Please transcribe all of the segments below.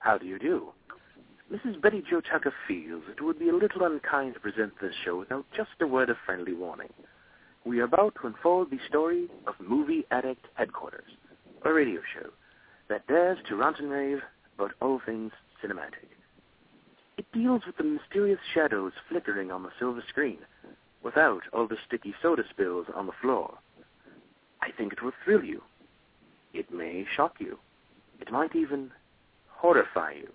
How do you do? Mrs. Betty Jo Tucker feels it would be a little unkind to present this show without just a word of friendly warning. We are about to unfold the story of Movie Addict Headquarters, a radio show that dares to rant and rave about all things cinematic. It deals with the mysterious shadows flickering on the silver screen, without all the sticky soda spills on the floor. I think it will thrill you. It may shock you. It might even horrify you.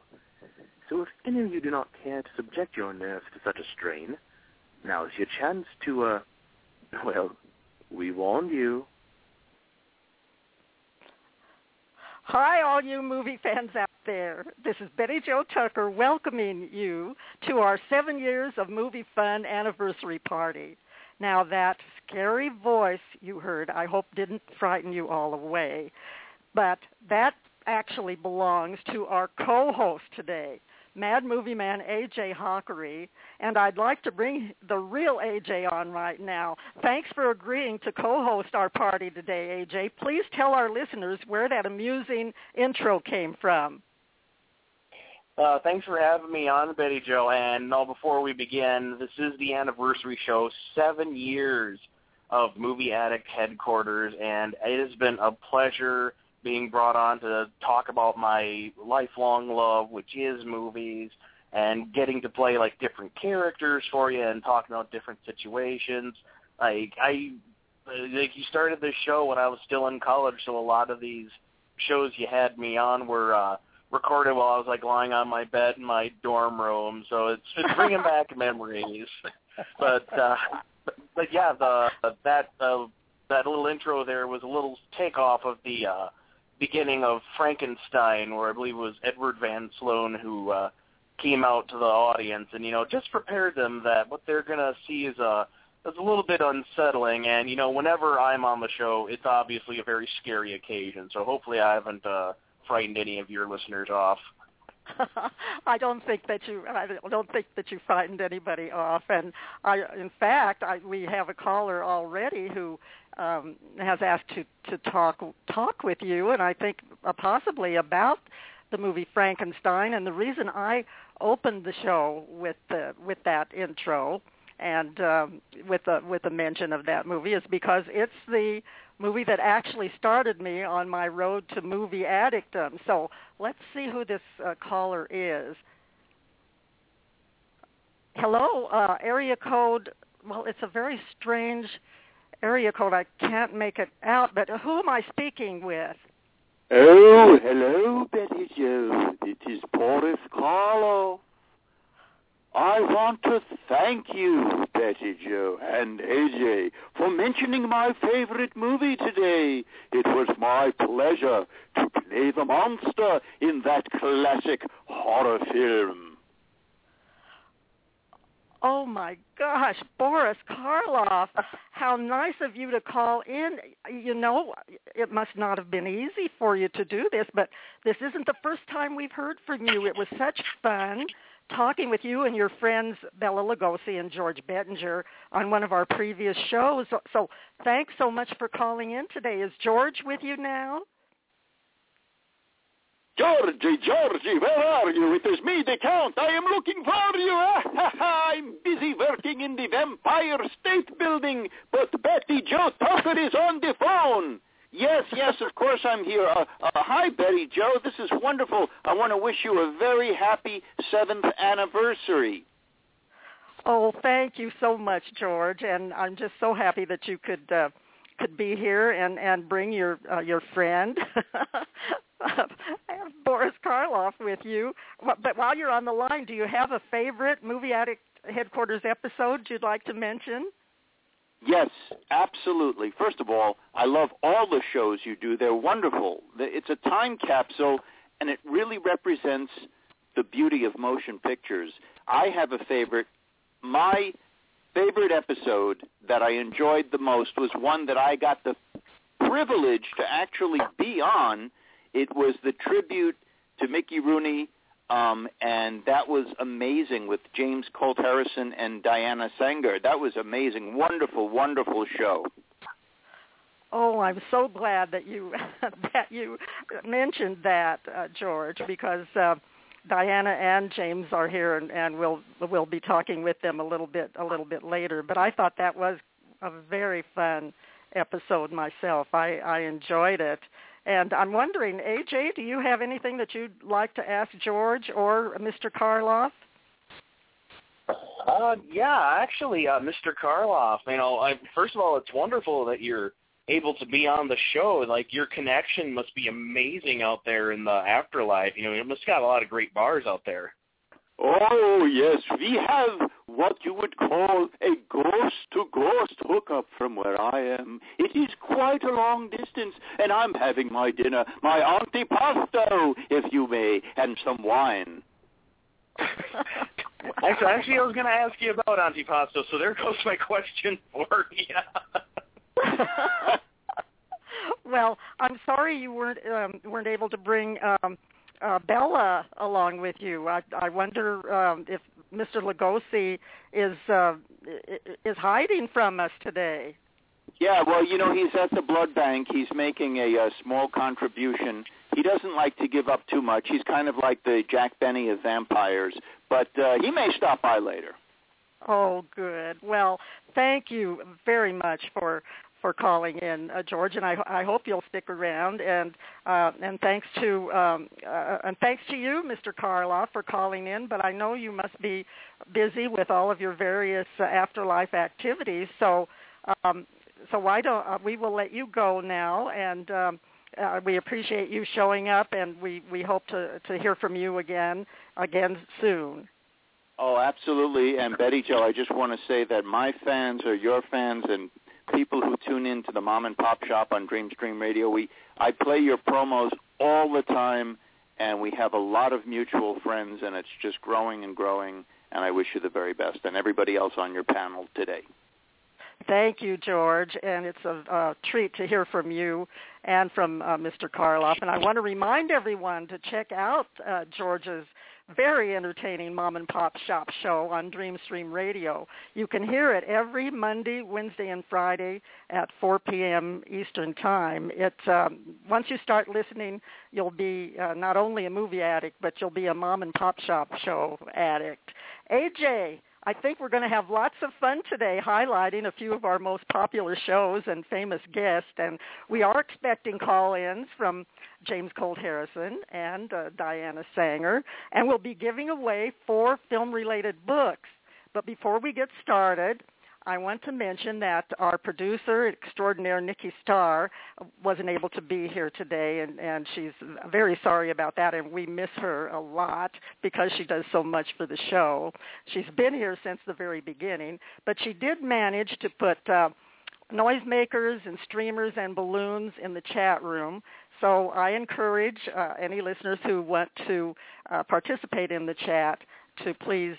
So if any of you do not care to subject your nerves to such a strain, now's your chance to, well, we warned you. Hi, all you movie fans out there. This is Betty Jo Tucker welcoming you to our 7 years of movie fun anniversary party. Now, that scary voice you heard, I hope didn't frighten you all away, but that actually belongs to our co-host today, Mad Movie Man A.J. Hakari, and I'd like to bring the real A.J. on right now. Thanks for agreeing to co-host our party today, A.J. Please tell our listeners where that amusing intro came from. Thanks for having me on, Betty Jo. And now, before we begin, this is the anniversary show, 7 years of Movie Addict Headquarters, and it has been a pleasure being brought on to talk about my lifelong love, which is movies, and getting to play, like, different characters for you and talking about different situations. Like you started this show when I was still in college, so a lot of these shows you had me on were recorded while I was, like, lying on my bed in my dorm room, so it's just bringing back memories. But yeah, that little intro there was a little takeoff of the beginning of Frankenstein, where I believe it was Edward Van Sloan who came out to the audience and, you know, just prepared them that what they're going to see is a little bit unsettling. And, you know, whenever I'm on the show, it's obviously a very scary occasion. So hopefully I haven't frightened any of your listeners off. I don't think that you frightened anybody off, and we have a caller already who has asked to talk with you, and I think possibly about the movie Frankenstein. And the reason I opened the show with that intro and with a mention of that movie is because it's the movie that actually started me on my road to movie addictdom. So let's see who this caller is. Hello, area code. Well, it's a very strange area code. I can't make it out, but who am I speaking with? Oh, hello, Betty Jo. It is Boris Karloff. I want to thank you, Betty Jo and AJ, for mentioning my favorite movie today. It was my pleasure to play the monster in that classic horror film. Oh, my gosh, Boris Karloff, how nice of you to call in. You know, it must not have been easy for you to do this, but this isn't the first time we've heard from you. It was such fun talking with you and your friends Bela Lugosi and George Bettinger on one of our previous shows. So thanks so much for calling in today. Is George with you now? Georgie, where are you? It is me, the Count. I am looking for you. I'm busy working in the Empire State Building, but Betty Jo Tucker is on the phone. Yes, of course I'm here. Hi, Betty Jo. This is wonderful. I want to wish you a very happy 7th anniversary. Oh, thank you so much, George. And I'm just so happy that you could could be here and bring your friend, Boris Karloff, with you. But while you're on the line, do you have a favorite Movie Addict Headquarters episode you'd like to mention? Yes, absolutely. First of all, I love all the shows you do. They're wonderful. It's a time capsule, and it really represents the beauty of motion pictures. I have a favorite. My favorite episode that I enjoyed the most was one that I got the privilege to actually be on. It was the tribute to Mickey Rooney, and that was amazing with James Colt Harrison and Diana Saenger. That was amazing. Wonderful, wonderful show. Oh, I'm so glad that you mentioned that, George, because Diana and James are here, and we'll be talking with them a little bit later. But I thought that was a very fun episode myself. I enjoyed it. And I'm wondering, AJ, do you have anything that you'd like to ask George or Mr. Karloff? Yeah, actually, Mr. Karloff, first of all, it's wonderful that you're able to be on the show. Like, your connection must be amazing out there in the afterlife. It must have got a lot of great bars out there. Oh, yes. We have what you would call a ghost-to-ghost hookup from where I am. It is quite a long distance, and I'm having my dinner, my antipasto, if you may, and some wine. Actually, I was going to ask you about antipasto, so there goes my question for you. Well, I'm sorry you weren't able to bring Bela along with you. I wonder if Mr. Lugosi is hiding from us today. Yeah, well, he's at the blood bank. He's making a small contribution. He doesn't like to give up too much. He's kind of like the Jack Benny of vampires, but he may stop by later. Oh, good. Well, thank you very much for calling in, George, and I hope you'll stick around. And thanks to you, Mr. Karloff, for calling in. But I know you must be busy with all of your various afterlife activities. So why don't we will let you go now? And we appreciate you showing up, and we hope to hear from you again soon. Oh, absolutely. And Betty Jo, I just want to say that my fans are your fans, and people who tune in to the Mom and Pop Shop on Dreamstream Radio, I play your promos all the time, and we have a lot of mutual friends, and it's just growing and growing, and I wish you the very best, and everybody else on your panel today. Thank you, George, and it's a treat to hear from you and from Mr. Karloff, and I want to remind everyone to check out George's very entertaining Mom and Pop Shop show on Dreamstream Radio. You can hear it every Monday, Wednesday, and Friday at 4 p.m. Eastern Time. Once you start listening, you'll be not only a movie addict, but you'll be a Mom and Pop Shop show addict. AJ, I think we're going to have lots of fun today highlighting a few of our most popular shows and famous guests, and we are expecting call-ins from James Colt Harrison and Diana Saenger, and we'll be giving away 4 film-related books. But before we get started, I want to mention that our producer extraordinaire, Nikki Starr, wasn't able to be here today, and she's very sorry about that, and we miss her a lot because she does so much for the show. She's been here since the very beginning, but she did manage to put noisemakers and streamers and balloons in the chat room. So I encourage any listeners who want to participate in the chat to please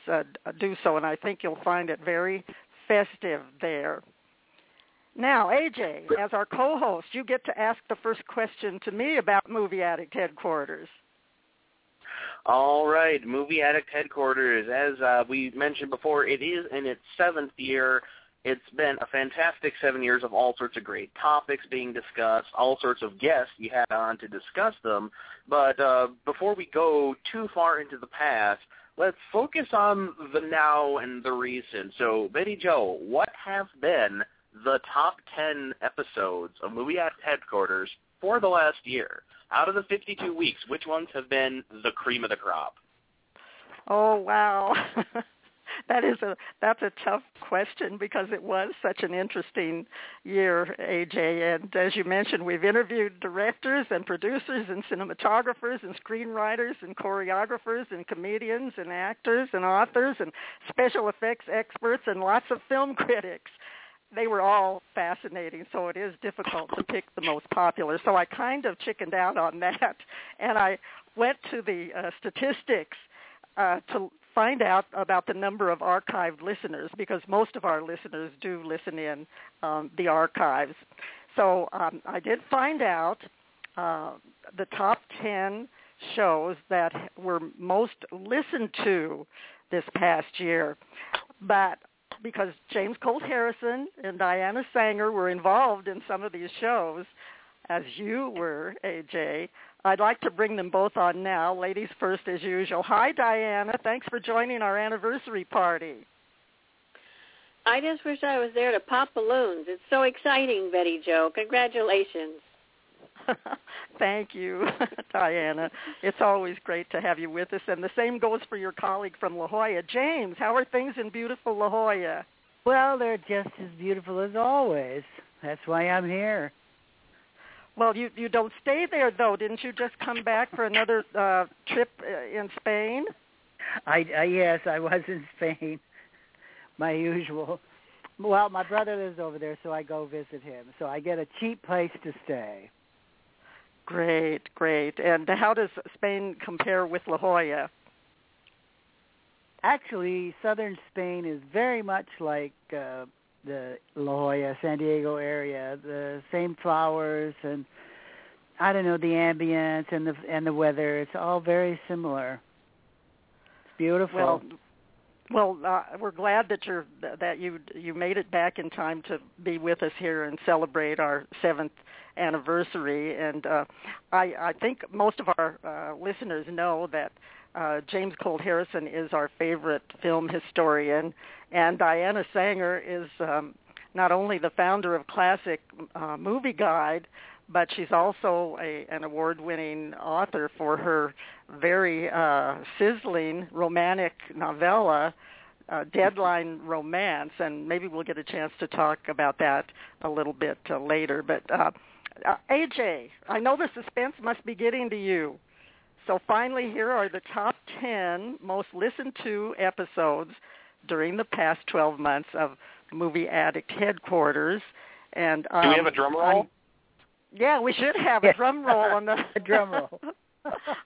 do so, and I think you'll find it very festive there. Now, AJ, as our co-host, you get to ask the first question to me about Movie Addict Headquarters. All right, Movie Addict Headquarters, as we mentioned before, it is in its 7th year. It's been a fantastic 7 years of all sorts of great topics being discussed, all sorts of guests you had on to discuss them. But before we go too far into the past, let's focus on the now and the recent. So, Betty Jo, what have been the top 10 episodes of Movie Addict Headquarters for the last year? Out of the 52 weeks, which ones have been the cream of the crop? Oh, wow. That's a tough question because it was such an interesting year, AJ. And as you mentioned, we've interviewed directors and producers and cinematographers and screenwriters and choreographers and comedians and actors and authors and special effects experts and lots of film critics. They were all fascinating, so it is difficult to pick the most popular. So I kind of chickened out on that, and I went to the statistics to find out about the number of archived listeners, because most of our listeners do listen in the archives. So I did find out the top 10 shows that were most listened to this past year, but because James Colt Harrison and Diana Saenger were involved in some of these shows, as you were, AJ, I'd like to bring them both on now. Ladies first, as usual. Hi, Diana. Thanks for joining our anniversary party. I just wish I was there to pop balloons. It's so exciting, Betty Jo. Congratulations. Thank you, Diana. It's always great to have you with us. And the same goes for your colleague from La Jolla. James, how are things in beautiful La Jolla? Well, they're just as beautiful as always. That's why I'm here. Well, you don't stay there, though. Didn't you just come back for another trip in Spain? Yes, I was in Spain, my usual. Well, my brother lives over there, so I go visit him. So I get a cheap place to stay. Great, great. And how does Spain compare with La Jolla? Actually, southern Spain is very much like the La Jolla, San Diego area. The same flowers and, I don't know, the ambience and the weather. It's all very similar. It's beautiful. Well, we're glad that you made it back in time to be with us here and celebrate our 7th anniversary. And I think most of our listeners know that James Colt Harrison is our favorite film historian, and Diana Saenger is not only the founder of Classic Movie Guide, but she's also an award-winning author for her very sizzling romantic novella, Deadline Romance, and maybe we'll get a chance to talk about that a little bit later. But AJ, I know the suspense must be getting to you. So finally, here are the top 10 most listened to episodes during the past 12 months of Movie Addict Headquarters. And do we have a drum roll? Yeah, we should have a drum roll on the drum roll.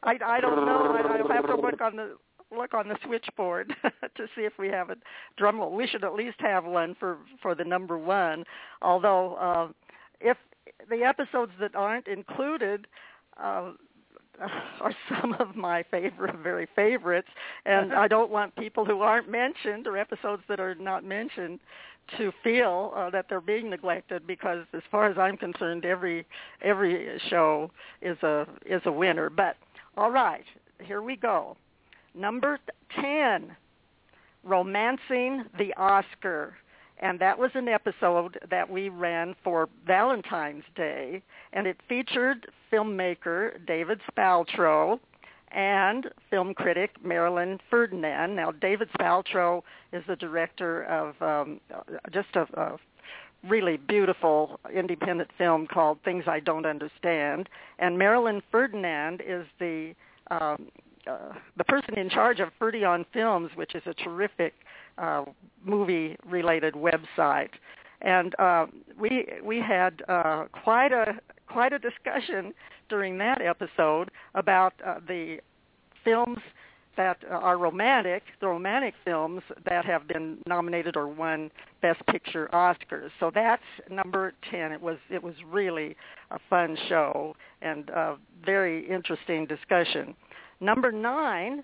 I don't know. I'll have to look on the switchboard to see if we have a drum roll. We should at least have one for the number one. Although, if the episodes that aren't included are some of my very favorites, and I don't want people who aren't mentioned or episodes that are not mentioned to feel that they're being neglected, because as far as I'm concerned, every show is a winner. But all right, here we go. Number 10, Romancing the Oscar. And that was an episode that we ran for Valentine's Day, and it featured filmmaker David Spaltro and film critic Marilyn Ferdinand. Now, David Spaltro is the director of just a really beautiful independent film called Things I Don't Understand, and Marilyn Ferdinand is the person in charge of Ferdion Films, which is a terrific movie-related website. And we had quite a discussion during that episode about the films that are romantic, the romantic films that have been nominated or won Best Picture Oscars. So that's number 10. It was really a fun show and a very interesting discussion. Number 9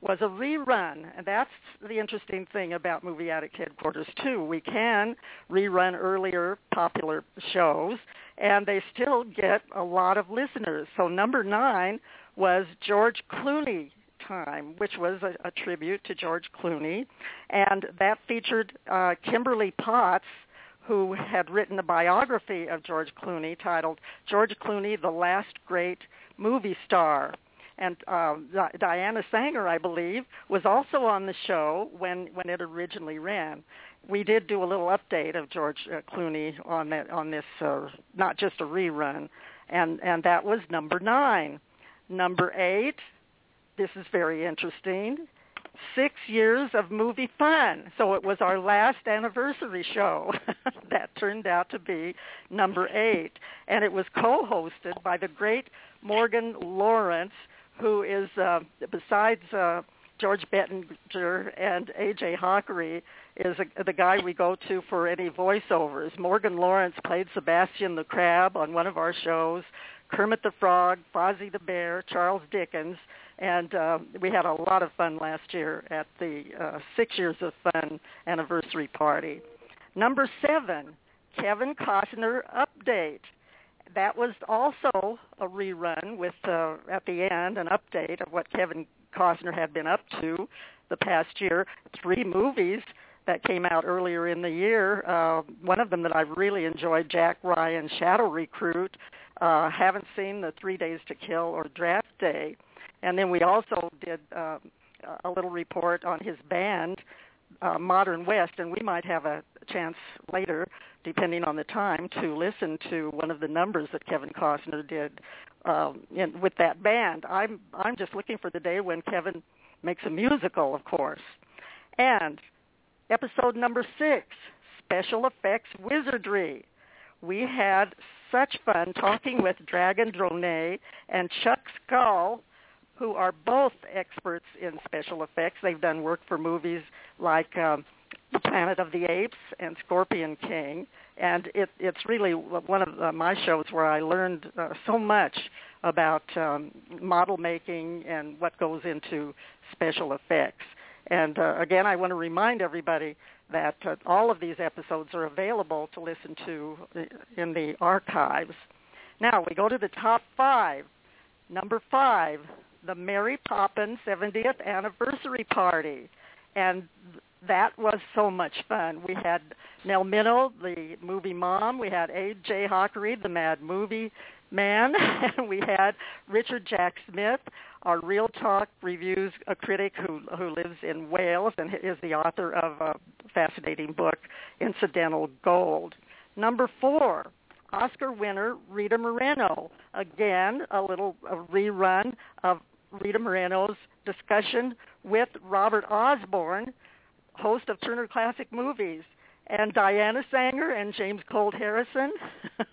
was a rerun, and that's the interesting thing about Movie Addict Headquarters, too. We can rerun earlier popular shows, and they still get a lot of listeners. So number 9 was George Clooney Time, which was a tribute to George Clooney, and that featured Kimberly Potts, who had written a biography of George Clooney titled George Clooney, the Last Great Movie Star. And Diana Saenger, I believe, was also on the show when it originally ran. We did do a little update of George Clooney on this, not just a rerun, and that was number 9. Number 8, this is very interesting, 6 years of movie fun. So it was our last anniversary show. That turned out to be number 8. And it was co-hosted by the great Morgan Lawrence, who is, besides George Bettinger and A.J. Hakari, is the guy we go to for any voiceovers. Morgan Lawrence played Sebastian the Crab on one of our shows, Kermit the Frog, Fozzie the Bear, Charles Dickens, and we had a lot of fun last year at the 6 Years of Fun anniversary party. Number 7, Kevin Costner Update. That was also a rerun with, at the end, an update of what Kevin Costner had been up to the past year. 3 movies that came out earlier in the year. One of them that I really enjoyed, Jack Ryan, Shadow Recruit. Haven't seen the 3 Days to Kill or Draft Day. And then we also did a little report on his band, Modern West, and we might have a chance later, depending on the time, to listen to one of the numbers that Kevin Costner did with that band. I'm just looking for the day when Kevin makes a musical, of course. And episode number 6, Special Effects Wizardry. We had such fun talking with Dragan Dronet and Chuck Skull, who are both experts in special effects. They've done work for movies like The Planet of the Apes and Scorpion King, and it's really one of my shows where I learned so much about model making and what goes into special effects. And again, I want to remind everybody that all of these episodes are available to listen to in the archives. Now we go to the top 5. Number 5, the Mary Poppins 70th Anniversary Party. And that was so much fun. We had Nell Minow, the movie mom. We had A.J. Hakari, the Mad Movie Man. And we had Richard Jack Smith, our Real Talk Reviews a critic who lives in Wales and is the author of a fascinating book, Incidental Gold. Number 4, Oscar winner Rita Moreno. Again, a rerun of Rita Moreno's discussion with Robert Osborne, host of Turner Classic Movies, and Diana Saenger and James Colt Harrison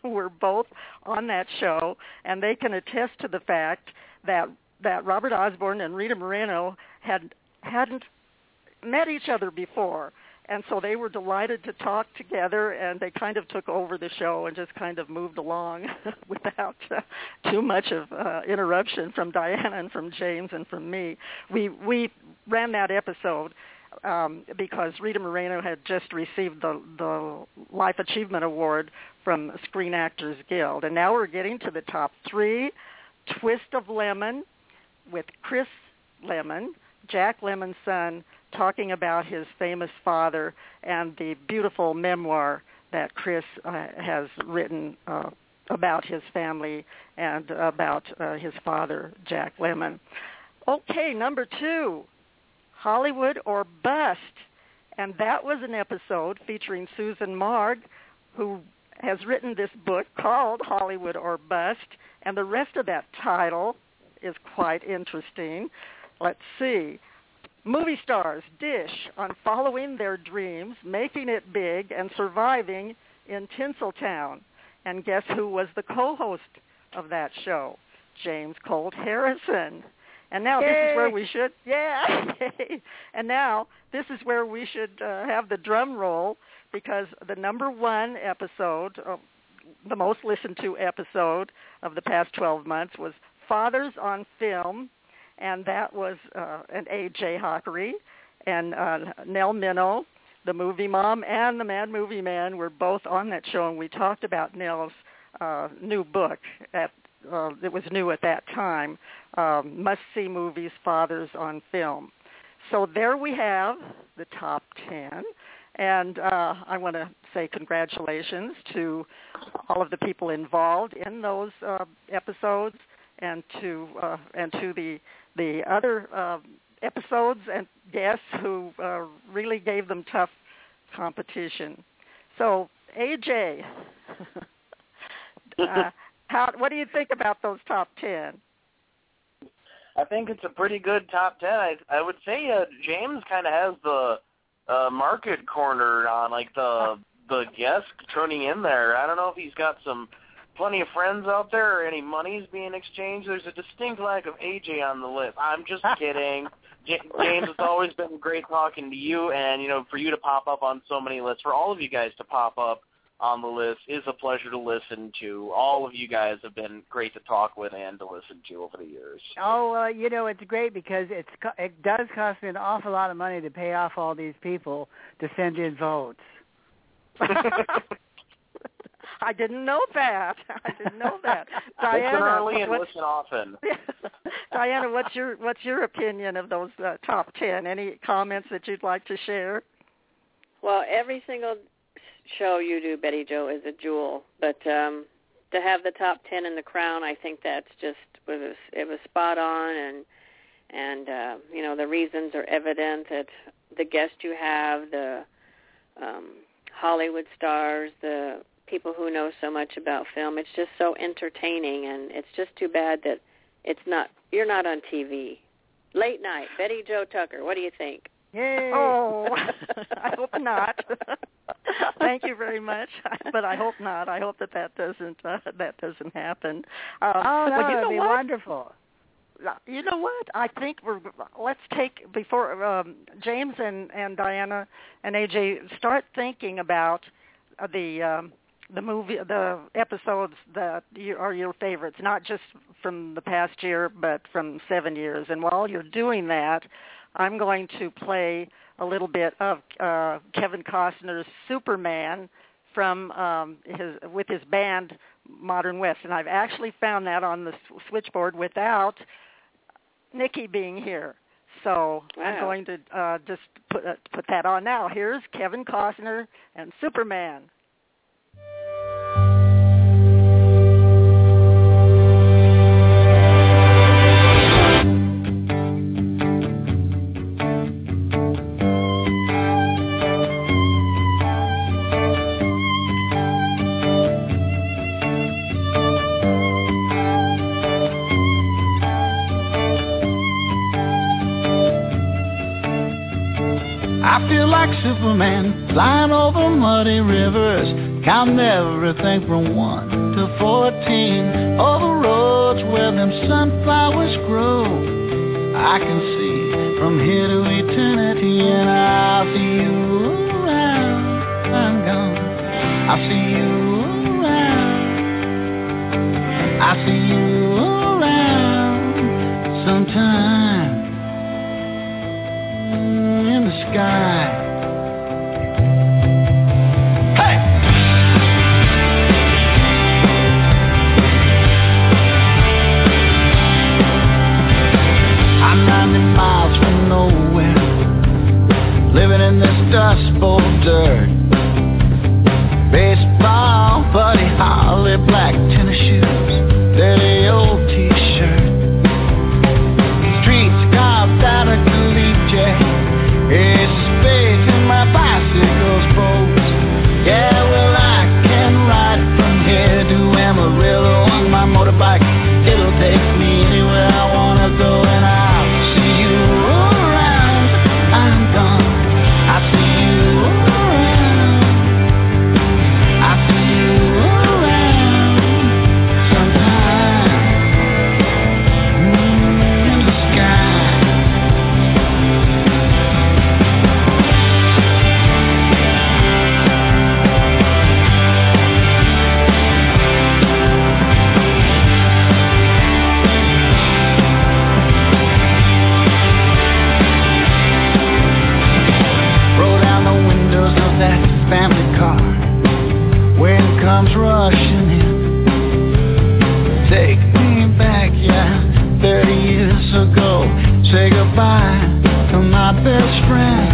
were both on that show, and they can attest to the fact that Robert Osborne and Rita Moreno hadn't met each other before, and so they were delighted to talk together, and they kind of took over the show and just kind of moved along without too much of interruption from Diana and from James and from me. We ran that episode because Rita Moreno had just received the Life Achievement Award from Screen Actors Guild. And now we're getting to the top 3, Twist of Lemon, with Chris Lemon, Jack Lemon's son, talking about his famous father and the beautiful memoir that Chris has written about his family and about his father, Jack Lemon. Okay, number 2, Hollywood or Bust. And that was an episode featuring Susan Marg, who has written this book called Hollywood or Bust, and the rest of that title is quite interesting. Let's see. Movie stars dish on following their dreams, making it big, and surviving in Tinseltown. And guess who was the co-host of that show? James Colt Harrison. And now this is where we should, and now this is where we should have the drum roll, because the number 1 episode, the most listened to episode of the past 12 months, was Fathers on Film, and that was an A.J. Hakari and Nell Minow, the movie mom, and the Mad Movie Man were both on that show, and we talked about Nell's new book it was new at that time, Must-See Movies, Fathers on Film. So there we have the top 10. And I want to say congratulations to all of the people involved in those episodes and to the other episodes and guests who really gave them tough competition. So, AJ, what do you think about those top 10? I think it's a pretty good top 10. I would say James kind of has the market cornered on, like the guest turning in there. I don't know if he's got plenty of friends out there or any money's being exchanged. There's a distinct lack of AJ on the list. I'm just kidding. James, it's always been great talking to you, and, for you to pop up on so many lists, for all of you guys to pop up on the list is a pleasure to listen to. All of you guys have been great to talk with and to listen to over the years. Oh, it's great because it does cost me an awful lot of money to pay off all these people to send in votes. I didn't know that. Diana, listen early and listen often. Diana, what's your opinion of those top 10? Any comments that you'd like to share? Well, every single show you do, Betty Jo, is a jewel. But to have the top 10 in The Crown, I think that's just it was spot on, and the reasons are evident. That the guests you have, the Hollywood stars, the people who know so much about film. It's just so entertaining, and it's just too bad that you're not on TV. Late night, Betty Jo Tucker, what do you think? Yay! Oh, I hope not. Thank you very much, but I hope not. I hope that doesn't happen. It'd be wonderful. You know what? I think let's take, before James and Diana and AJ start thinking about the movie, the episodes that are your favorites, not just from the past year, but from 7 years. And while you're doing that, I'm going to play a little bit of Kevin Costner's Superman from with his band Modern West. And I've actually found that on the switchboard without Nikki being here. So wow. I'm going to just put that on now. Here's Kevin Costner and Superman. Superman, flying over muddy rivers, counting everything from 1 to 14. Over roads where them sunflowers grow, I can see from here to eternity, and I'll see you around. I'm gone. I'll see you around. I'll see you around sometime in the sky. Dust bowl dirt, baseball, buddy holly, black tennis shoes, dirty old t-shirt, streets carved out of caliche, it's space in my bicycle's boats. Yeah, well I can ride from here to Amarillo on my motorbike. It'll take me anywhere I wanna go, and I'll see you around. I'm gone. Comes rushing in. Take me back, yeah, 30 years ago. Say goodbye to my best friend.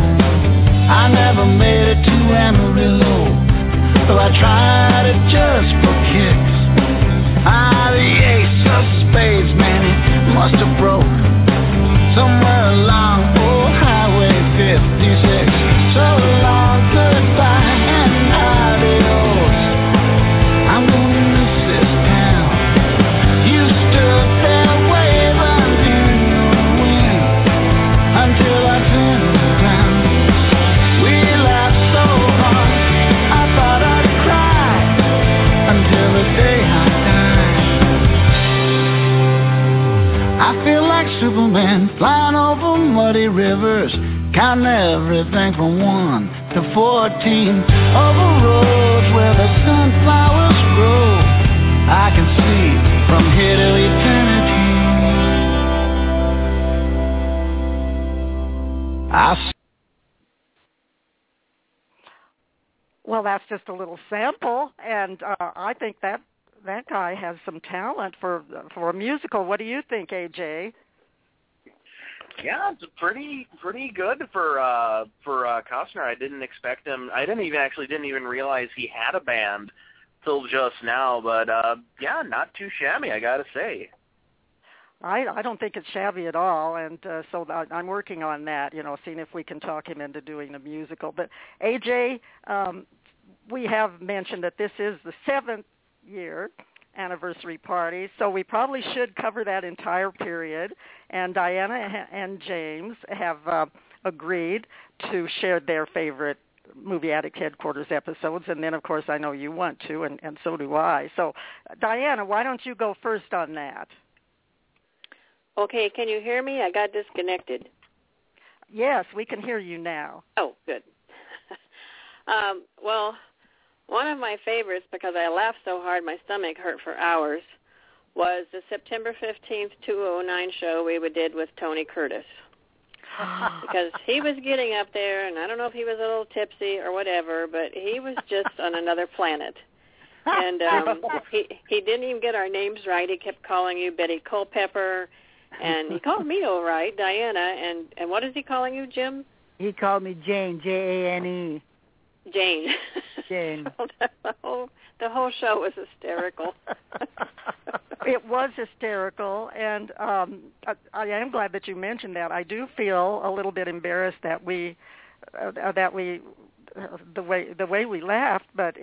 I never made it to Amarillo, though I tried it just for kicks. I'm the ace of spades, man. must have broke somewhere along old Highway 56. So long, goodbye, and adios. I'm gonna miss this town. You stood there waving in the wind until I turned around. We laughed so hard, I thought I'd cry until the day I died. I feel like Superman flying over muddy rivers, counting everything from 1 to 14. Over roads where the sunflowers grow, I can see from here to eternity. Well, that's just a little sample, and I think that guy has some talent for a musical. What do you think, AJ? Yeah, it's pretty good for Costner. I didn't expect him. I didn't even realize he had a band till just now. But yeah, not too shabby, I gotta say. I don't think it's shabby at all, and so I'm working on that. You know, seeing if we can talk him into doing a musical. But AJ, we have mentioned that this is the 7th year anniversary party, so we probably should cover that entire period. And Diana and James have agreed to share their favorite Movie Addict Headquarters episodes, and then, of course, I know you want to, and so do I. So, Diana, why don't you go first on that? Okay, can you hear me? I got disconnected. Yes, we can hear you now. Oh, good. Well, one of my favorites, because I laughed so hard my stomach hurt for hours, was the September 15th, 2009 show we did with Tony Curtis. Because he was getting up there, and I don't know if he was a little tipsy or whatever, but he was just on another planet. And he didn't even get our names right. He kept calling you Betty Culpepper, and he called me, all right, Diana, and what is he calling you, Jim? He called me Jane, Jane. Jane. The whole show was hysterical. It was hysterical, and I am glad that you mentioned that. I do feel a little bit embarrassed that we the way we laughed, but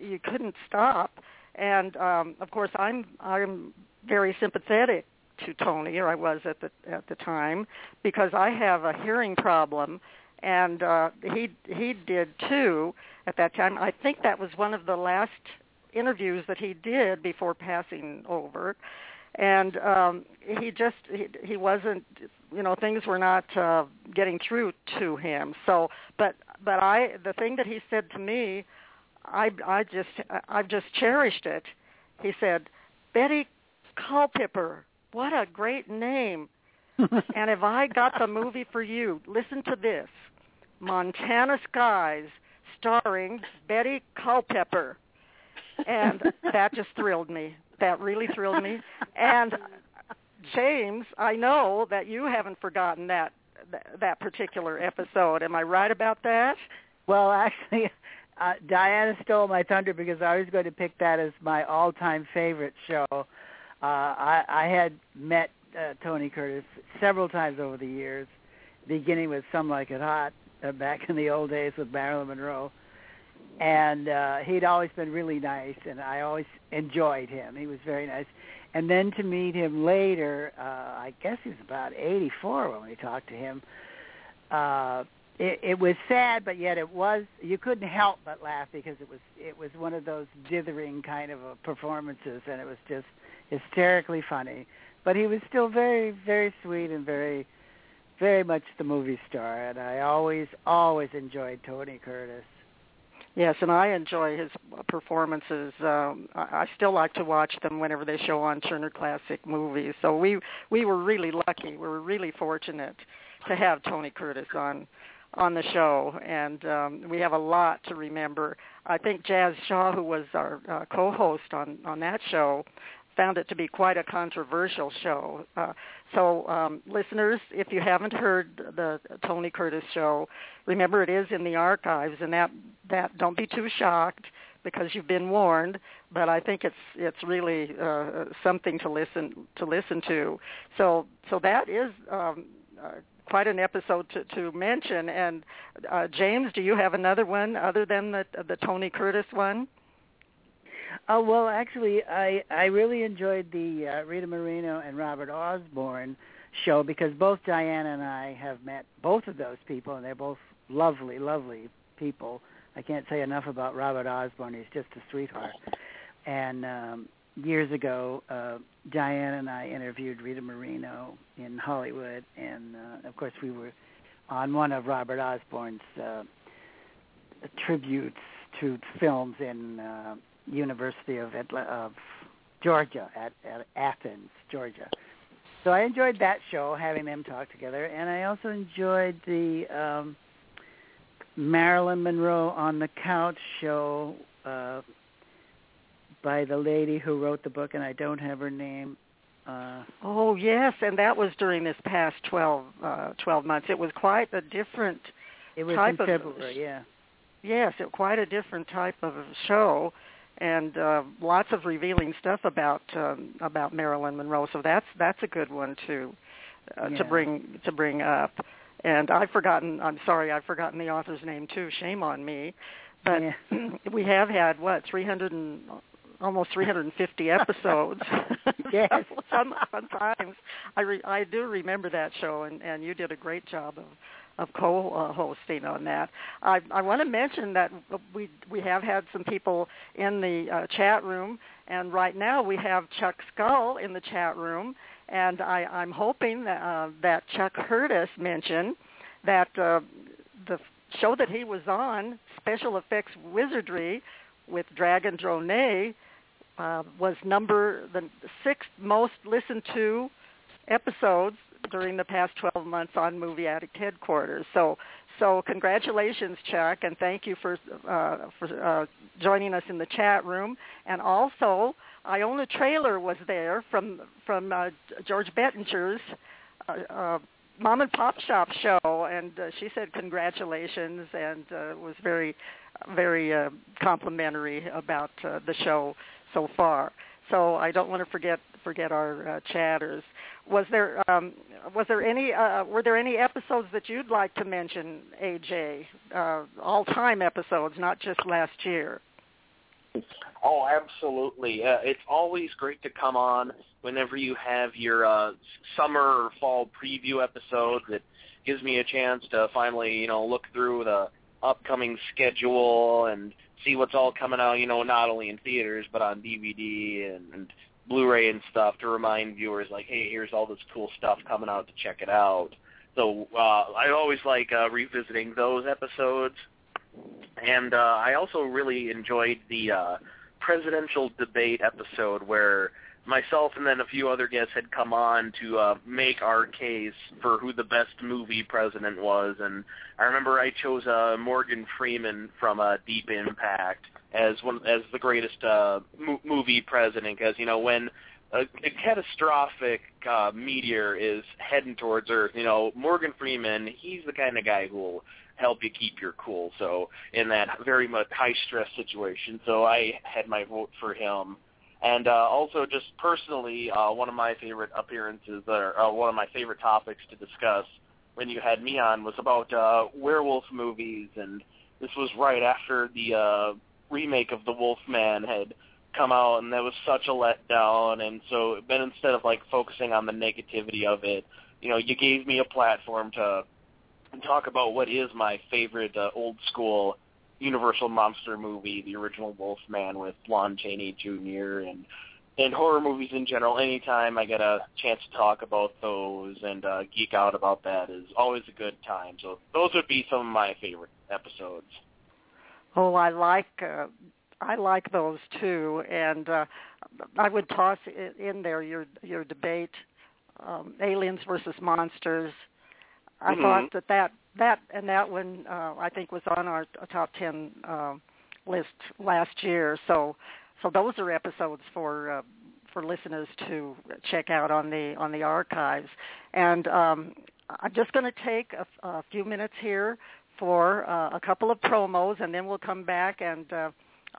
you couldn't stop. And of course, I'm very sympathetic to Tony, or I was at the time, because I have a hearing problem. And he did, too, at that time. I think that was one of the last interviews that he did before passing over. And he wasn't, you know, things were not getting through to him. So, but the thing that he said to me, I've just cherished it. He said, Betty Culpepper, what a great name. And if I got the movie for you, listen to this. Montana Skies, starring Betty Culpepper. And that just thrilled me. That really thrilled me. And, James, I know that you haven't forgotten that particular episode. Am I right about that? Well, actually, Diana stole my thunder because I was going to pick that as my all-time favorite show. I had met Tony Curtis several times over the years, beginning with Some Like It Hot back in the old days with Marilyn Monroe, and he'd always been really nice, and I always enjoyed him. He was very nice. And then to meet him later, I guess he was about 84 when we talked to him. It was sad, but yet it was, you couldn't help but laugh, because it was one of those dithering kind of performances, and it was just hysterically funny. But he was still very, very sweet and very, very much the movie star. And I always, always enjoyed Tony Curtis. Yes, and I enjoy his performances. I still like to watch them whenever they show on Turner Classic Movies. So we were really lucky. We were really fortunate to have Tony Curtis on the show. And we have a lot to remember. I think Jazz Shaw, who was our co-host on that show, found it to be quite a controversial show. So listeners, if you haven't heard the Tony Curtis show, remember it is in the archives, and that don't be too shocked because you've been warned, but I think it's really something to listen to. So that is quite an episode to mention. And James, do you have another one other than the Tony Curtis one? Well, actually, I really enjoyed the Rita Moreno and Robert Osborne show, because both Diana and I have met both of those people, and they're both lovely, lovely people. I can't say enough about Robert Osborne. He's just a sweetheart. And years ago, Diana and I interviewed Rita Moreno in Hollywood, and, of course, we were on one of Robert Osborne's tributes to films in University of Georgia, at Athens, Georgia. So I enjoyed that show, having them talk together, and I also enjoyed the Marilyn Monroe on the Couch show by the lady who wrote the book, and I don't have her name. Oh, yes, and that was during this past 12 months. It was quite a different type of February, yeah. Yes, quite a different type of show. And lots of revealing stuff about Marilyn Monroe, so that's a good one to bring up. And I've forgotten the author's name too. Shame on me. But we have had 350 episodes. Yes, sometimes I do remember that show, and you did a great job of co-hosting on that. I want to mention that we have had some people in the chat room, and right now we have Chuck Skull in the chat room, and I'm hoping that Chuck heard us mention that the show that he was on, Special Effects Wizardry with Dragan Dronet, was the sixth most listened to episodes during the past 12 months on Movie Addict Headquarters. So congratulations, Chuck, and thank you for joining us in the chat room. And also, Iona Traylor was there from George Bettinger's Mom and Pop Shop show, and she said congratulations, and was very, very complimentary about the show so far. So I don't want to forget our chatters. Were there any episodes that you'd like to mention, AJ? All-time episodes, not just last year. Oh, absolutely. It's always great to come on whenever you have your summer or fall preview episode. That gives me a chance to finally, look through the upcoming schedule and see what's all coming out, not only in theaters but on DVD and Blu-ray and stuff, to remind viewers, like, hey, here's all this cool stuff coming out, to check it out. So I always like revisiting those episodes. And I also really enjoyed the presidential debate episode, where myself and then a few other guests had come on to make our case for who the best movie president was. And I remember I chose Morgan Freeman from Deep Impact as the greatest movie president, because when a catastrophic meteor is heading towards Earth, Morgan Freeman, he's the kind of guy who'll help you keep your cool. So in that very much high stress situation, so I had my vote for him. And also, just personally, one of my favorite appearances, or one of my favorite topics to discuss when you had me on, was about werewolf movies. And this was right after the remake of The Wolfman had come out, and that was such a letdown. And so then, instead of focusing on the negativity of it, you gave me a platform to talk about what is my favorite old school Universal monster movie, the original Wolfman with Lon Chaney Jr., and horror movies in general. Anytime I get a chance to talk about those and geek out about that is always a good time. So those would be some of my favorite episodes. Oh, I like those too, and I would toss in there your debate, Aliens versus Monsters. I thought that one, I think, was on our top 10 list last year. So those are episodes for listeners to check out on the archives. And I'm just going to take a few minutes here for a couple of promos, and then we'll come back and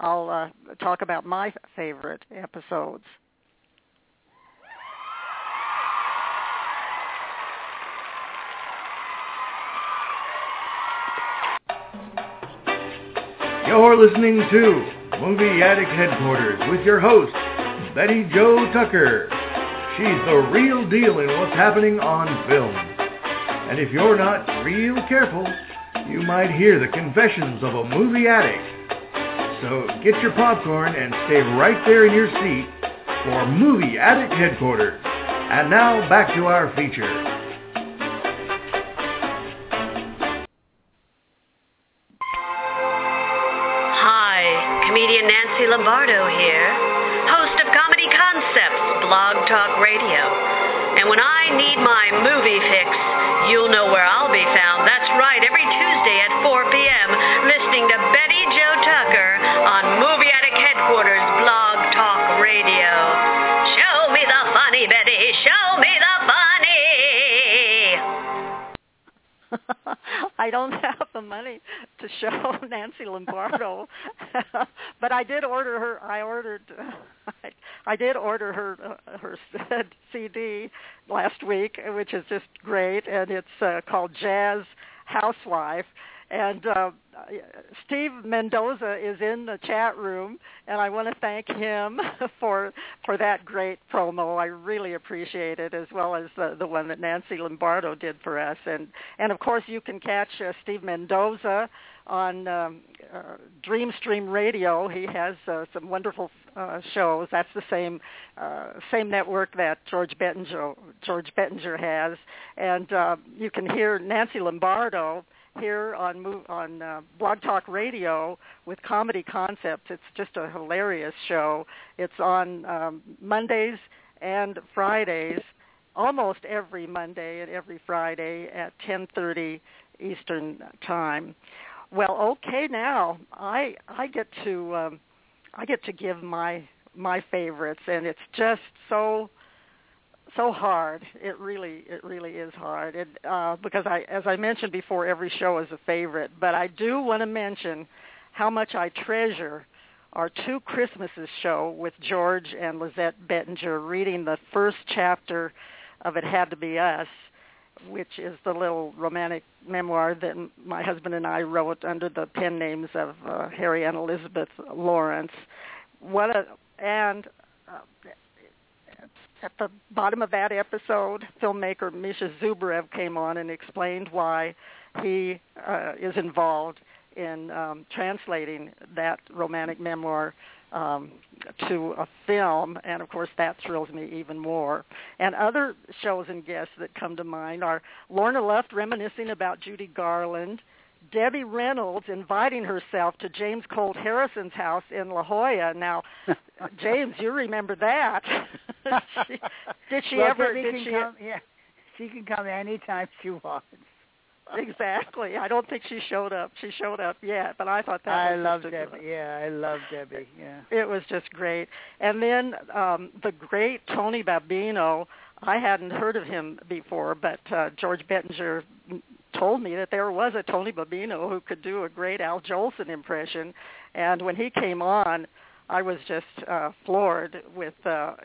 I'll talk about my favorite episodes. You're listening to Movie Addict Headquarters with your host, Betty Jo Tucker. She's the real deal in what's happening on film. And if you're not real careful, you might hear the confessions of a movie addict. So get your popcorn and stay right there in your seat for Movie Addict Headquarters. And now back to our feature. Nancy Lombardo here, host of Comedy Concepts, Blog Talk Radio. And when I need my movie fix, you'll know where I'll be found. That's right, every Tuesday at 4 p.m., listening to Betty Jo Tucker on Movie Addict Headquarters, Blog Talk Radio. Show me the funny, Betty. Show me the funny. I don't have the money to show Nancy Lombardo, but I did order her. I did order her CD last week, which is just great, and it's called Jazz Housewife. And Steve Mendoza is in the chat room, and I want to thank him for that great promo. I really appreciate it, as well as the one that Nancy Lombardo did for us. And of course, you can catch Steve Mendoza on Dreamstream Radio. He has some wonderful shows. That's the same network that George Bettinger has. And you can hear Nancy Lombardo here on Blog Talk Radio with Comedy Concepts. It's just a hilarious show. It's on Mondays and Fridays, almost every Monday and every Friday at 10:30 Eastern Time. Well, okay, now I get to give my favorites, and it's just so hard. It really is hard. Because as I mentioned before, every show is a favorite. But I do want to mention how much I treasure our Two Christmases show with George and Lizette Bettinger reading the first chapter of It Had to Be Us, which is the little romantic memoir that my husband and I wrote under the pen names of Harry and Elizabeth Lawrence. At the bottom of that episode, filmmaker Misha Zuborev came on and explained why he is involved in translating that romantic memoir to a film, and of course that thrills me even more. And other shows and guests that come to mind are Lorna Luft reminiscing about Judy Garland, Debbie Reynolds inviting herself to James Colt Harrison's house in La Jolla. Now, James, you remember that. Did she ever? Come, yeah, she can come anytime she wants. Exactly. I don't think she showed up. She showed up yet, but I thought that was Debbie. Good. Yeah, I love Debbie. Yeah, it was just great. And then the great Tony Babbino. I hadn't heard of him before, but George Bettinger told me that there was a Tony Babbino who could do a great Al Jolson impression, and when he came on, I was just floored with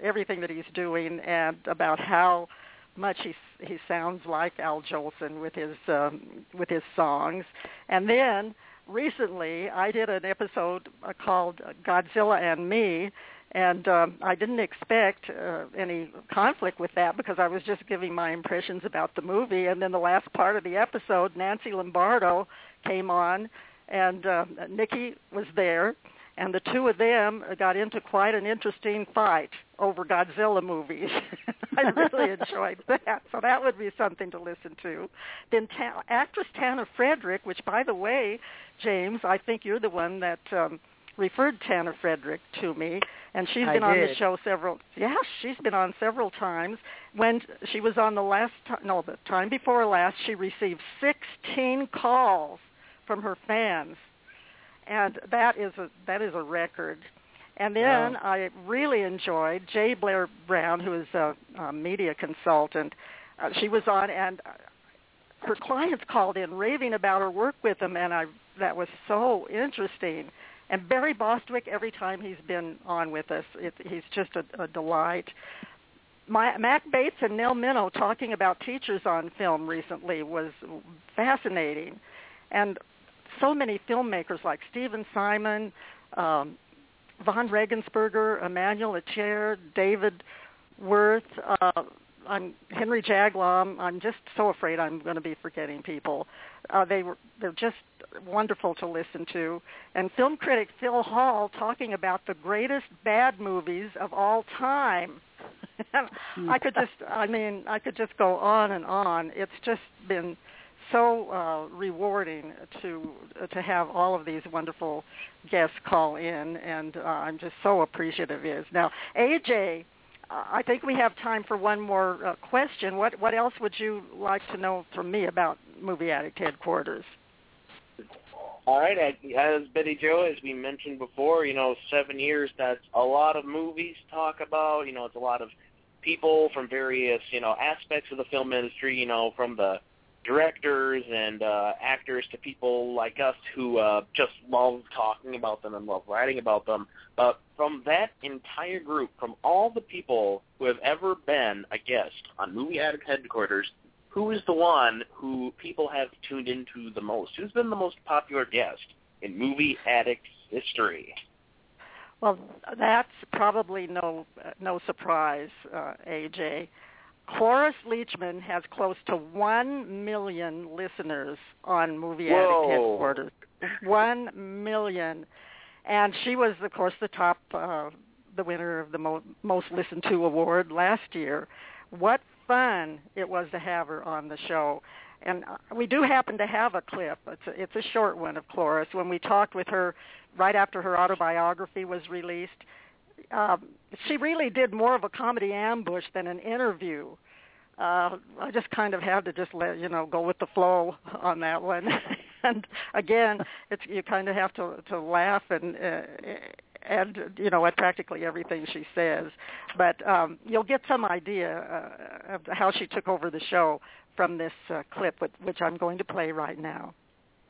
everything that he's doing and about how much he sounds like Al Jolson with his songs. And then recently, I did an episode called Godzilla and Me. And I didn't expect any conflict with that because I was just giving my impressions about the movie. And then the last part of the episode, Nancy Lombardo came on, and Nikki was there. And the two of them got into quite an interesting fight over Godzilla movies. I really enjoyed that. So that would be something to listen to. Then actress Tana Frederick, which, by the way, James, I think you're the one that referred Tana Frederick to me, and she's been on the show she's been on several times. When she was on the time before last, she received 16 calls from her fans, and that is a record. And then I really enjoyed J. Blair Brown, who is a media consultant. She was on, and her clients called in raving about her work with them, and that was so interesting. And Barry Bostwick, every time he's been on with us, he's just a delight. Mac Bates and Nell Minow talking about teachers on film recently was fascinating. And so many filmmakers like Stephen Simon, Von Regensburger, Emmanuel Achaire, David Wirth, Henry Jaglom. I'm just so afraid I'm going to be forgetting people. They're just wonderful to listen to. And film critic Phil Hall talking about the greatest bad movies of all time. I could just go on and on. It's just been so rewarding to have all of these wonderful guests call in, and I'm just so appreciative. Now, AJ, I think we have time for one more question. What else would you like to know from me about Movie Addict Headquarters? All right. As Betty Jo, as we mentioned before, 7 years, that's a lot of movies to talk about. It's a lot of people from various, aspects of the film industry, from the directors and actors to people like us who just love talking about them and love writing about them. From that entire group, from all the people who have ever been a guest on Movie Addict Headquarters, who is the one who people have tuned into the most? Who's been the most popular guest in Movie Addict history? Well, that's probably no surprise, AJ. Cloris Leachman has close to 1 million listeners on Movie Addict Headquarters. 1 million. And she was, of course, the winner of the most listened to award last year. What fun it was to have her on the show. And we do happen to have a clip. It's a short one of Cloris. When we talked with her right after her autobiography was released, she really did more of a comedy ambush than an interview. I just kind of had to let go with the flow on that one. And again, you kind of have to laugh and at practically everything she says. But you'll get some idea of how she took over the show from this clip, which I'm going to play right now.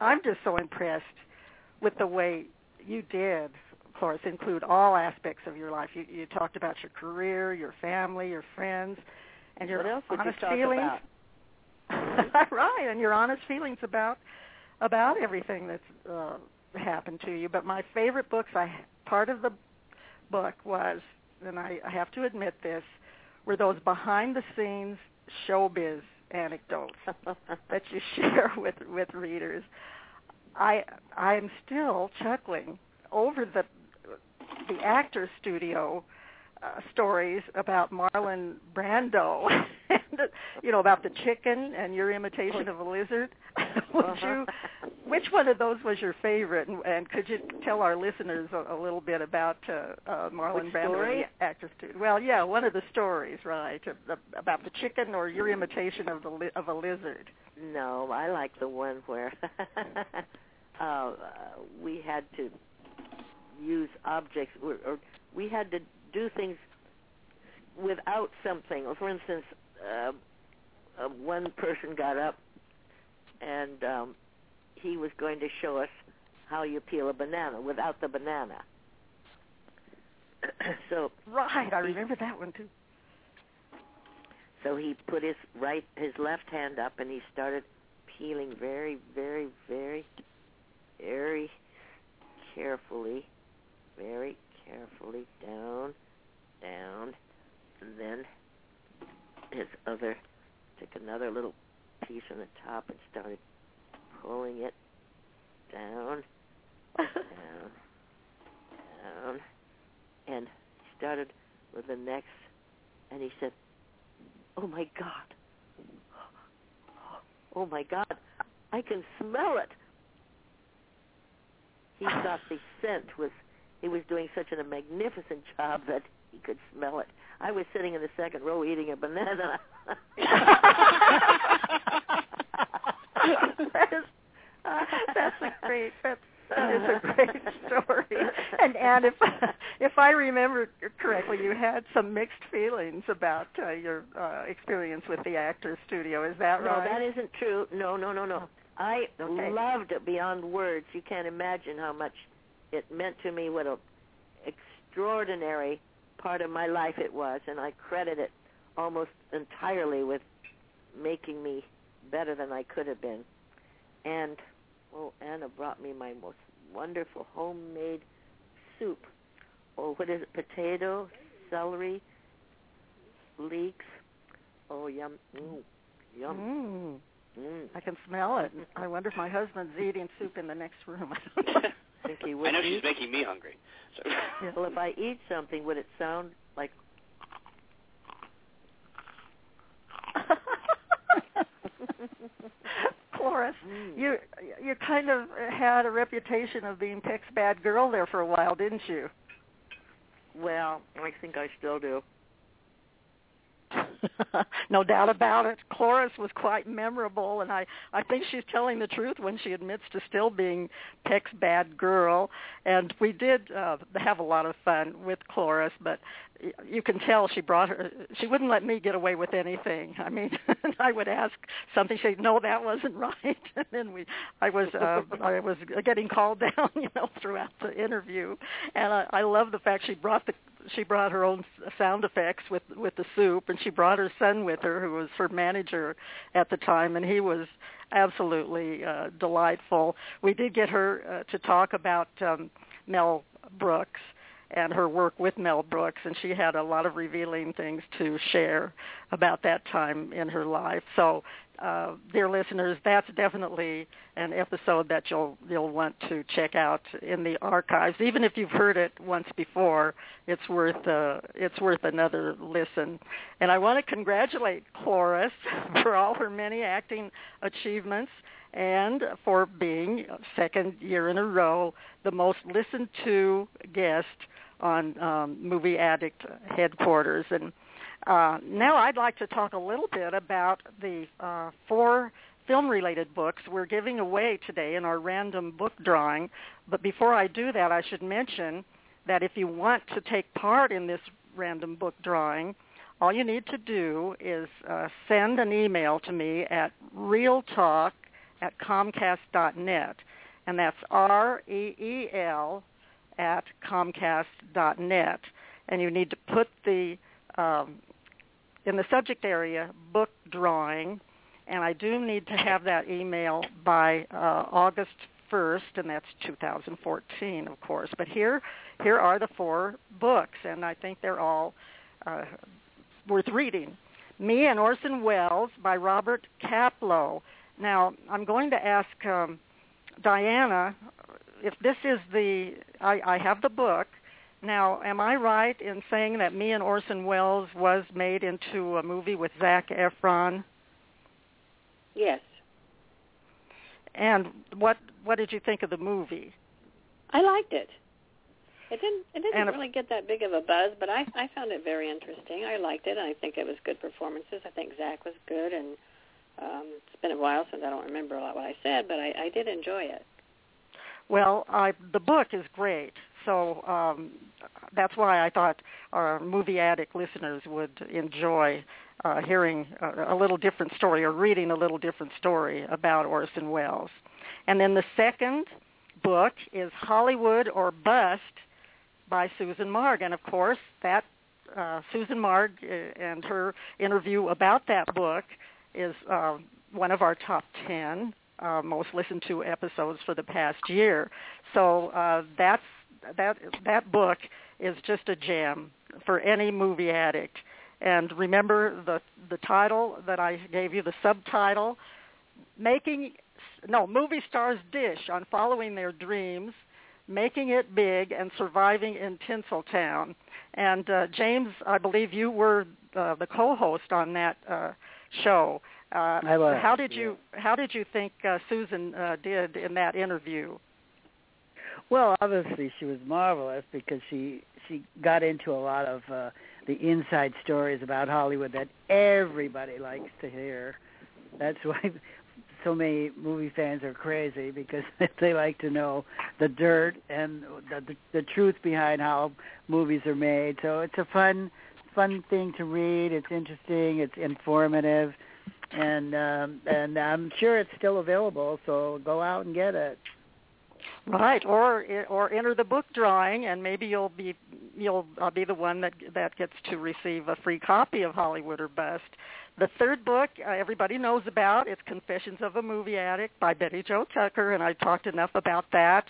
I'm just so impressed with the way you did, Cloris, include all aspects of your life. You talked about your career, your family, your friends, and your honest feelings. Right, and your honest feelings about everything that's happened to you. But my favorite books, part of the book was, and I have to admit this, were those behind-the-scenes showbiz anecdotes that you share with readers. I am still chuckling over the actor's studio stories about Marlon Brando, and, about the chicken and your imitation of a lizard. Which one of those was your favorite? And could you tell our listeners a little bit about Marlon Brando, the actor's studio? Well, yeah, one of the stories, right, about the chicken or your imitation of a lizard. No, I like the one where we had to use objects, or we had to do things without something. For instance, one person got up and he was going to show us how you peel a banana without the banana. So right, I remember that one too. So he put his left hand up and he started peeling very, very, very, very carefully, very carefully, down, and then took another little piece on the top and started pulling it down, and started with the next, and he said, "Oh my God, oh my God, I can smell it." He thought the scent was... He was doing such a magnificent job that he could smell it. I was sitting in the second row eating a banana. That is a great story. And if I remember correctly, you had some mixed feelings about your experience with the Actors Studio. Is that right? No, that isn't true. No. I loved it beyond words. You can't imagine how much it meant to me what an extraordinary part of my life it was, and I credit it almost entirely with making me better than I could have been. And, oh, Anna brought me my most wonderful homemade soup. Oh, what is it? Potato, celery, leeks. Oh, yum. Mm. Yum. Mm. Mm. I can smell it. I wonder if my husband's eating soup in the next room. I know she's making me hungry. So. Yeah. Well, if I eat something, would it sound like... Cloris, you kind of had a reputation of being Peck's bad girl there for a while, didn't you? Well, I think I still do. No doubt about it. Cloris was quite memorable, and I think she's telling the truth when she admits to still being Peck's bad girl. And we did have a lot of fun with Cloris, but you can tell she wouldn't let me get away with anything. I mean, I would ask something, she'd say, no, that wasn't right. And then I was getting called down, throughout the interview. And I love the fact she brought her own sound effects with the soup, and she brought her son with her, who was her manager at the time, and he was absolutely delightful. We did get her to talk about Mel Brooks and her work with Mel Brooks, and she had a lot of revealing things to share about that time in her life. So, dear listeners, that's definitely an episode that you'll want to check out in the archives. Even if you've heard it once before, it's worth another listen. And I want to congratulate Cloris for all her many acting achievements and for being, second year in a row, the most listened to guest on Movie Addict headquarters. And now I'd like to talk a little bit about the 4 film-related books we're giving away today in our random book drawing. But before I do that, I should mention that if you want to take part in this random book drawing, all you need to do is send an email to me at realtalk@comcast.net, and that's reel@comcast.net, and you need to put the in the subject area book drawing, and I do need to have that email by August 1st, and that's 2014, of course. But here are the 4 books, and I think they're all worth reading. Me and Orson Welles by Robert Kaplow. Now, I'm going to ask Diana if this is I have the book. Now, am I right in saying that Me and Orson Welles was made into a movie with Zac Efron? Yes. And what did you think of the movie? I liked it. It didn't really get that big of a buzz, but I found it very interesting. I liked it, and I think it was good performances. I think Zac was good, and... it's been a while since I don't remember a lot what I said, but I did enjoy it. Well, the book is great, so that's why I thought our Movie Addict listeners would enjoy hearing a little different story, or reading a little different story about Orson Welles. And then the second book is Hollywood or Bust by Susan Marg, and of course that Susan Marg and her interview about that book is one of our top 10 most listened to episodes for the past year. So that book is just a gem for any movie addict. And remember the title that I gave you, the subtitle, Movie Stars Dish on Following Their Dreams, Making It Big and Surviving in Tinseltown. And James, I believe you were the co-host on that show. How did you think Susan did in that interview? Well, obviously she was marvelous, because she got into a lot of the inside stories about Hollywood that everybody likes to hear. That's why so many movie fans are crazy, because they like to know the dirt and the truth behind how movies are made. So it's a fun thing to read. It's interesting. It's informative, and I'm sure it's still available. So go out and get it. Right, or enter the book drawing, and maybe you'll be the one that gets to receive a free copy of Hollywood or Bust. The third book everybody knows about. It's Confessions of a Movie Addict by Betty Jo Tucker, and I talked enough about that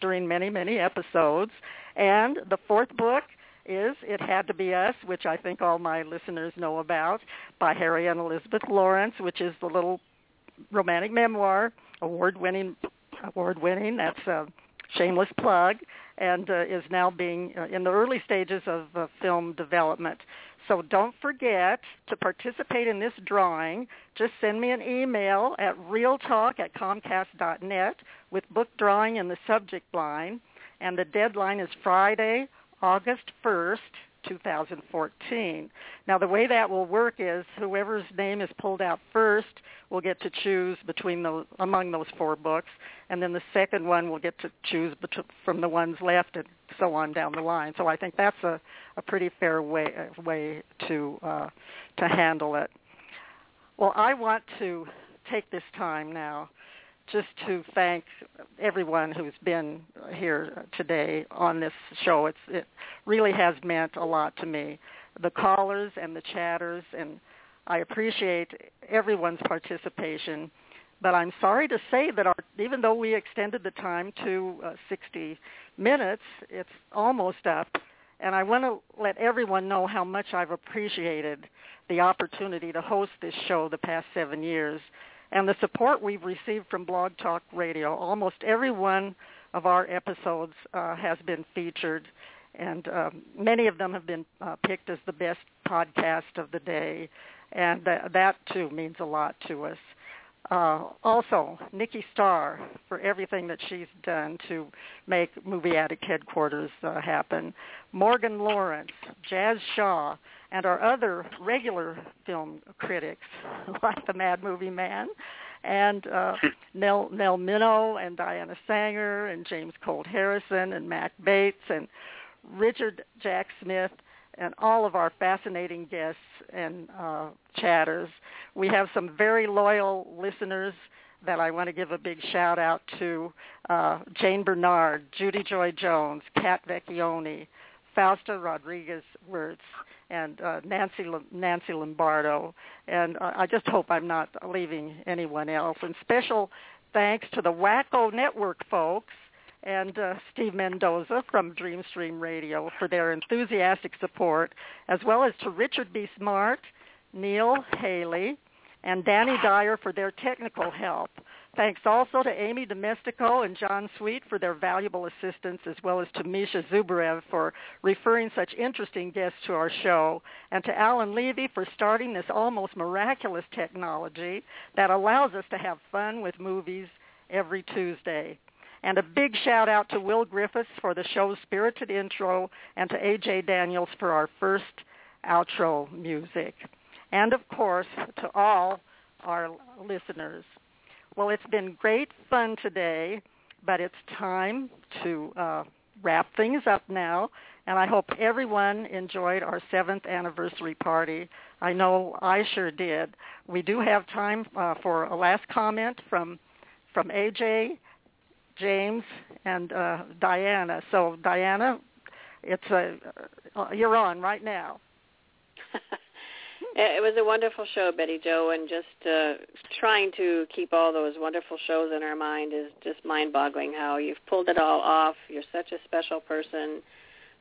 during many episodes. And the fourth book is It Had to Be Us, which I think all my listeners know about, by Harry and Elizabeth Lawrence, which is the little romantic memoir, award-winning. That's a shameless plug, and is now being in the early stages of film development. So don't forget to participate in this drawing. Just send me an email at realtalk@comcast.net with book drawing in the subject line, and the deadline is Friday, August 1st, 2014. Now, the way that will work is whoever's name is pulled out first will get to choose among those four books, and then the second one will get to choose from the ones left, and so on down the line. So I think that's a pretty fair way to handle it. Well, I want to take this time now just to thank everyone who's been here today on this show. It really has meant a lot to me, the callers and the chatters, and I appreciate everyone's participation. But I'm sorry to say that even though we extended the time to 60 minutes, it's almost up. And I want to let everyone know how much I've appreciated the opportunity to host this show the past 7 years, and the support we've received from Blog Talk Radio. Almost every one of our episodes has been featured, and many of them have been picked as the best podcast of the day, and that, too, means a lot to us. Also, Nikki Starr, for everything that she's done to make Movie Addict Headquarters happen. Morgan Lawrence, Jazz Shaw, and our other regular film critics, like the Mad Movie Man, and Nell Minow, and Diana Saenger, and James Colt Harrison, and Mac Bates, and Richard Jack Smith, and all of our fascinating guests and chatters. We have some very loyal listeners that I want to give a big shout-out to. Jane Bernard, Judy Joy Jones, Kat Vecchione, Fausta Rodriguez-Wirtz, and Nancy Lombardo. And I just hope I'm not leaving anyone else. And special thanks to the Wacko Network folks, and Steve Mendoza from Dreamstream Radio for their enthusiastic support, as well as to Richard B. Smart, Neil Haley, and Danny Dyer for their technical help. Thanks also to Amy Domestico and John Sweet for their valuable assistance, as well as to Misha Zubarev for referring such interesting guests to our show, and to Alan Levy for starting this almost miraculous technology that allows us to have fun with movies every Tuesday. And a big shout-out to Will Griffiths for the show's spirited intro, and to A.J. Daniels for our first outro music. And, of course, to all our listeners. Well, it's been great fun today, but it's time to wrap things up now, and I hope everyone enjoyed our 7th anniversary party. I know I sure did. We do have time for a last comment from A.J., James, and Diana. So, Diana, it's you're on right now. It was a wonderful show, Betty Jo, and just trying to keep all those wonderful shows in our mind is just mind-boggling how you've pulled it all off. You're such a special person.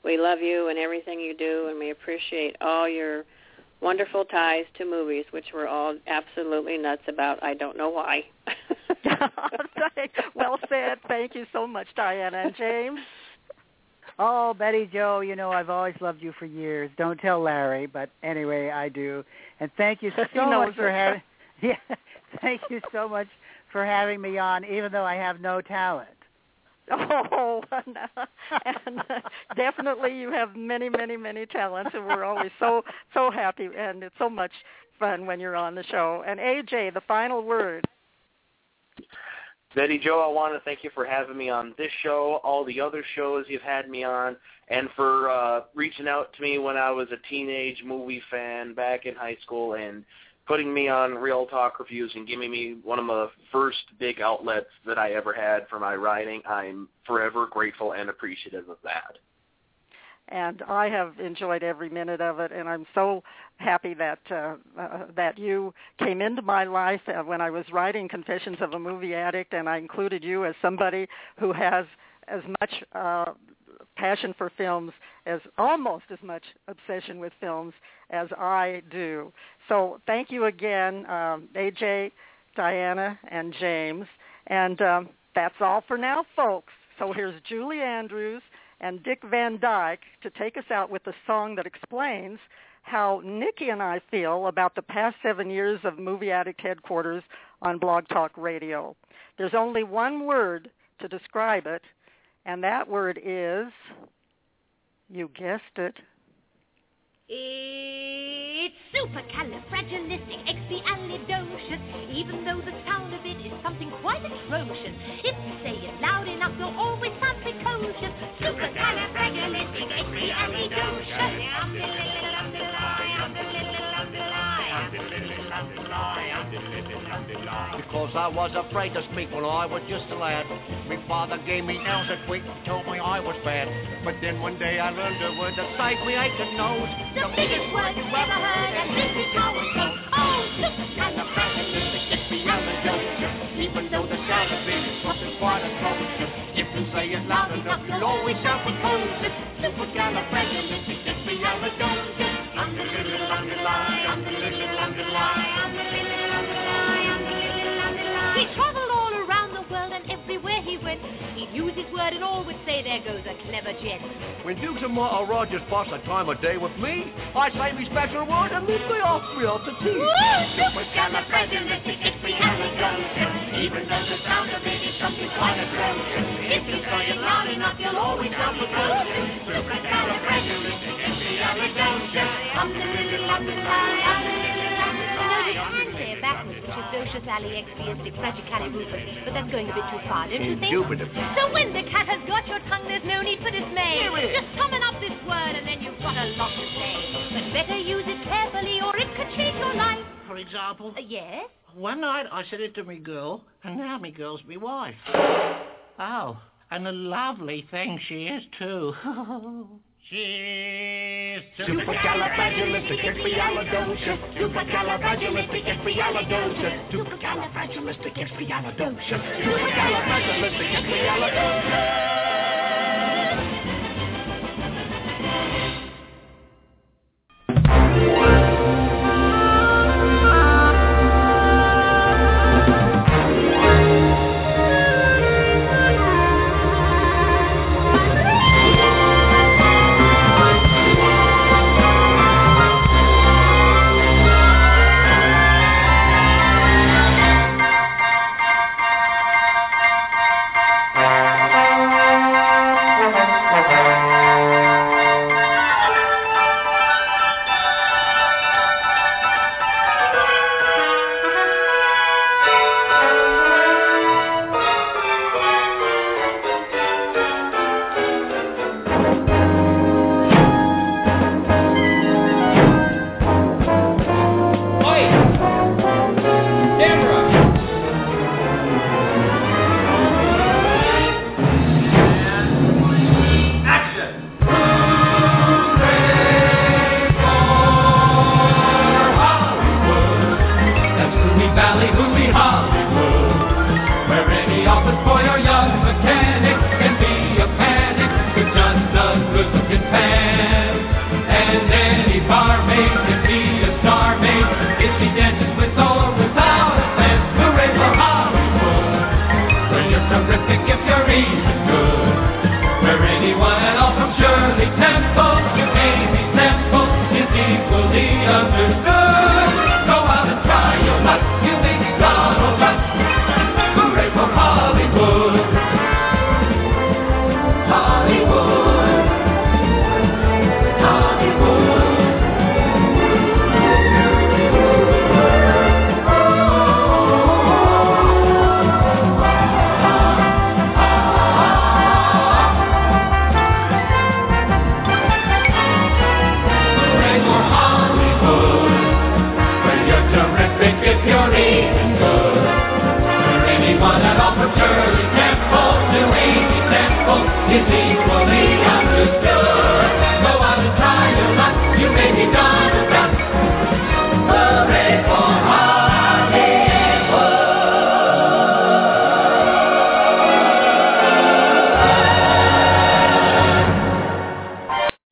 We love you and everything you do, and we appreciate all your wonderful ties to movies, which we're all absolutely nuts about. I don't know why. Well said. Thank you so much, Diana. And James? Oh, Betty Jo, you know, I've always loved you for years. Don't tell Larry, but anyway, I do. And thank you so much for having thank you so much for having me on, even though I have no talent. Oh, no. And definitely you have many talents, and we're always so happy, and it's so much fun when you're on the show. And AJ, the final word. Betty Jo, I want to thank you for having me on this show, all the other shows you've had me on, and for reaching out to me when I was a teenage movie fan back in high school and putting me on Real Talk Reviews and giving me one of the first big outlets that I ever had for my writing. I'm forever grateful and appreciative of that. And I have enjoyed every minute of it, and I'm so happy that that you came into my life when I was writing Confessions of a Movie Addict, and I included you as somebody who has as much passion for films, as almost as much obsession with films as I do. So thank you again, AJ, Diana, and James. And that's all for now, folks. So here's Julie Andrews and Dick Van Dyke to take us out with a song that explains how Nikki and I feel about the past 7 years of Movie Addict Headquarters on Blog Talk Radio. There's only one word to describe it, and that word is, you guessed it, it's supercalifragilisticexpialidocious, even though the sound of it is something quite atrocious. If you say it loud enough, you'll always sound precocious. Supercalifragilisticexpialidocious. Because I was afraid to speak when I was just a lad. My father gave me nails a tweak and told me I was bad. But then one day I learned a word that saved me eight and nose. The biggest word you ever heard, and this is how it goes. Oh, supercalifragilisticexpialidocious. Even though the sound of it is something quite atrocious. If you say it loud enough, you'll always sound precocious. Supercalifragilisticexpialidocious. I'm the little underline, I'm the little underline, I'm the little underline, I'm the little underline. He travelled all around the world, and everywhere he went, he'd use his word and all would say, there goes a clever gent. When Dukes and Martha Rogers pass a time of day with me, I say me special word and then they ask me off to tea. Supercalifragilisticexpialidocious. Even though the sound of it is something quite atrocious. If you say it loud enough, you'll always sound precocious. Supercalifragilisticexpialidocious. You can say it backwards, which is docious, but that's going a bit too far, don't you think? So when the cat has got your tongue, there's no need for dismay. Just summon up this word and then you've got a lot to say. But better use it carefully or it could change your life. For example? Yes? One night I said it to me girl, and now me girl's me wife. Oh, and a lovely thing she is too. Cheers to supercalifragilisticexpialidocious. Supercalifragilisticexpialidocious. Supercalifragilisticexpialidocious. Supercalifragilisticexpialidocious.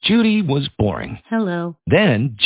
Judy was boring. Hello. Then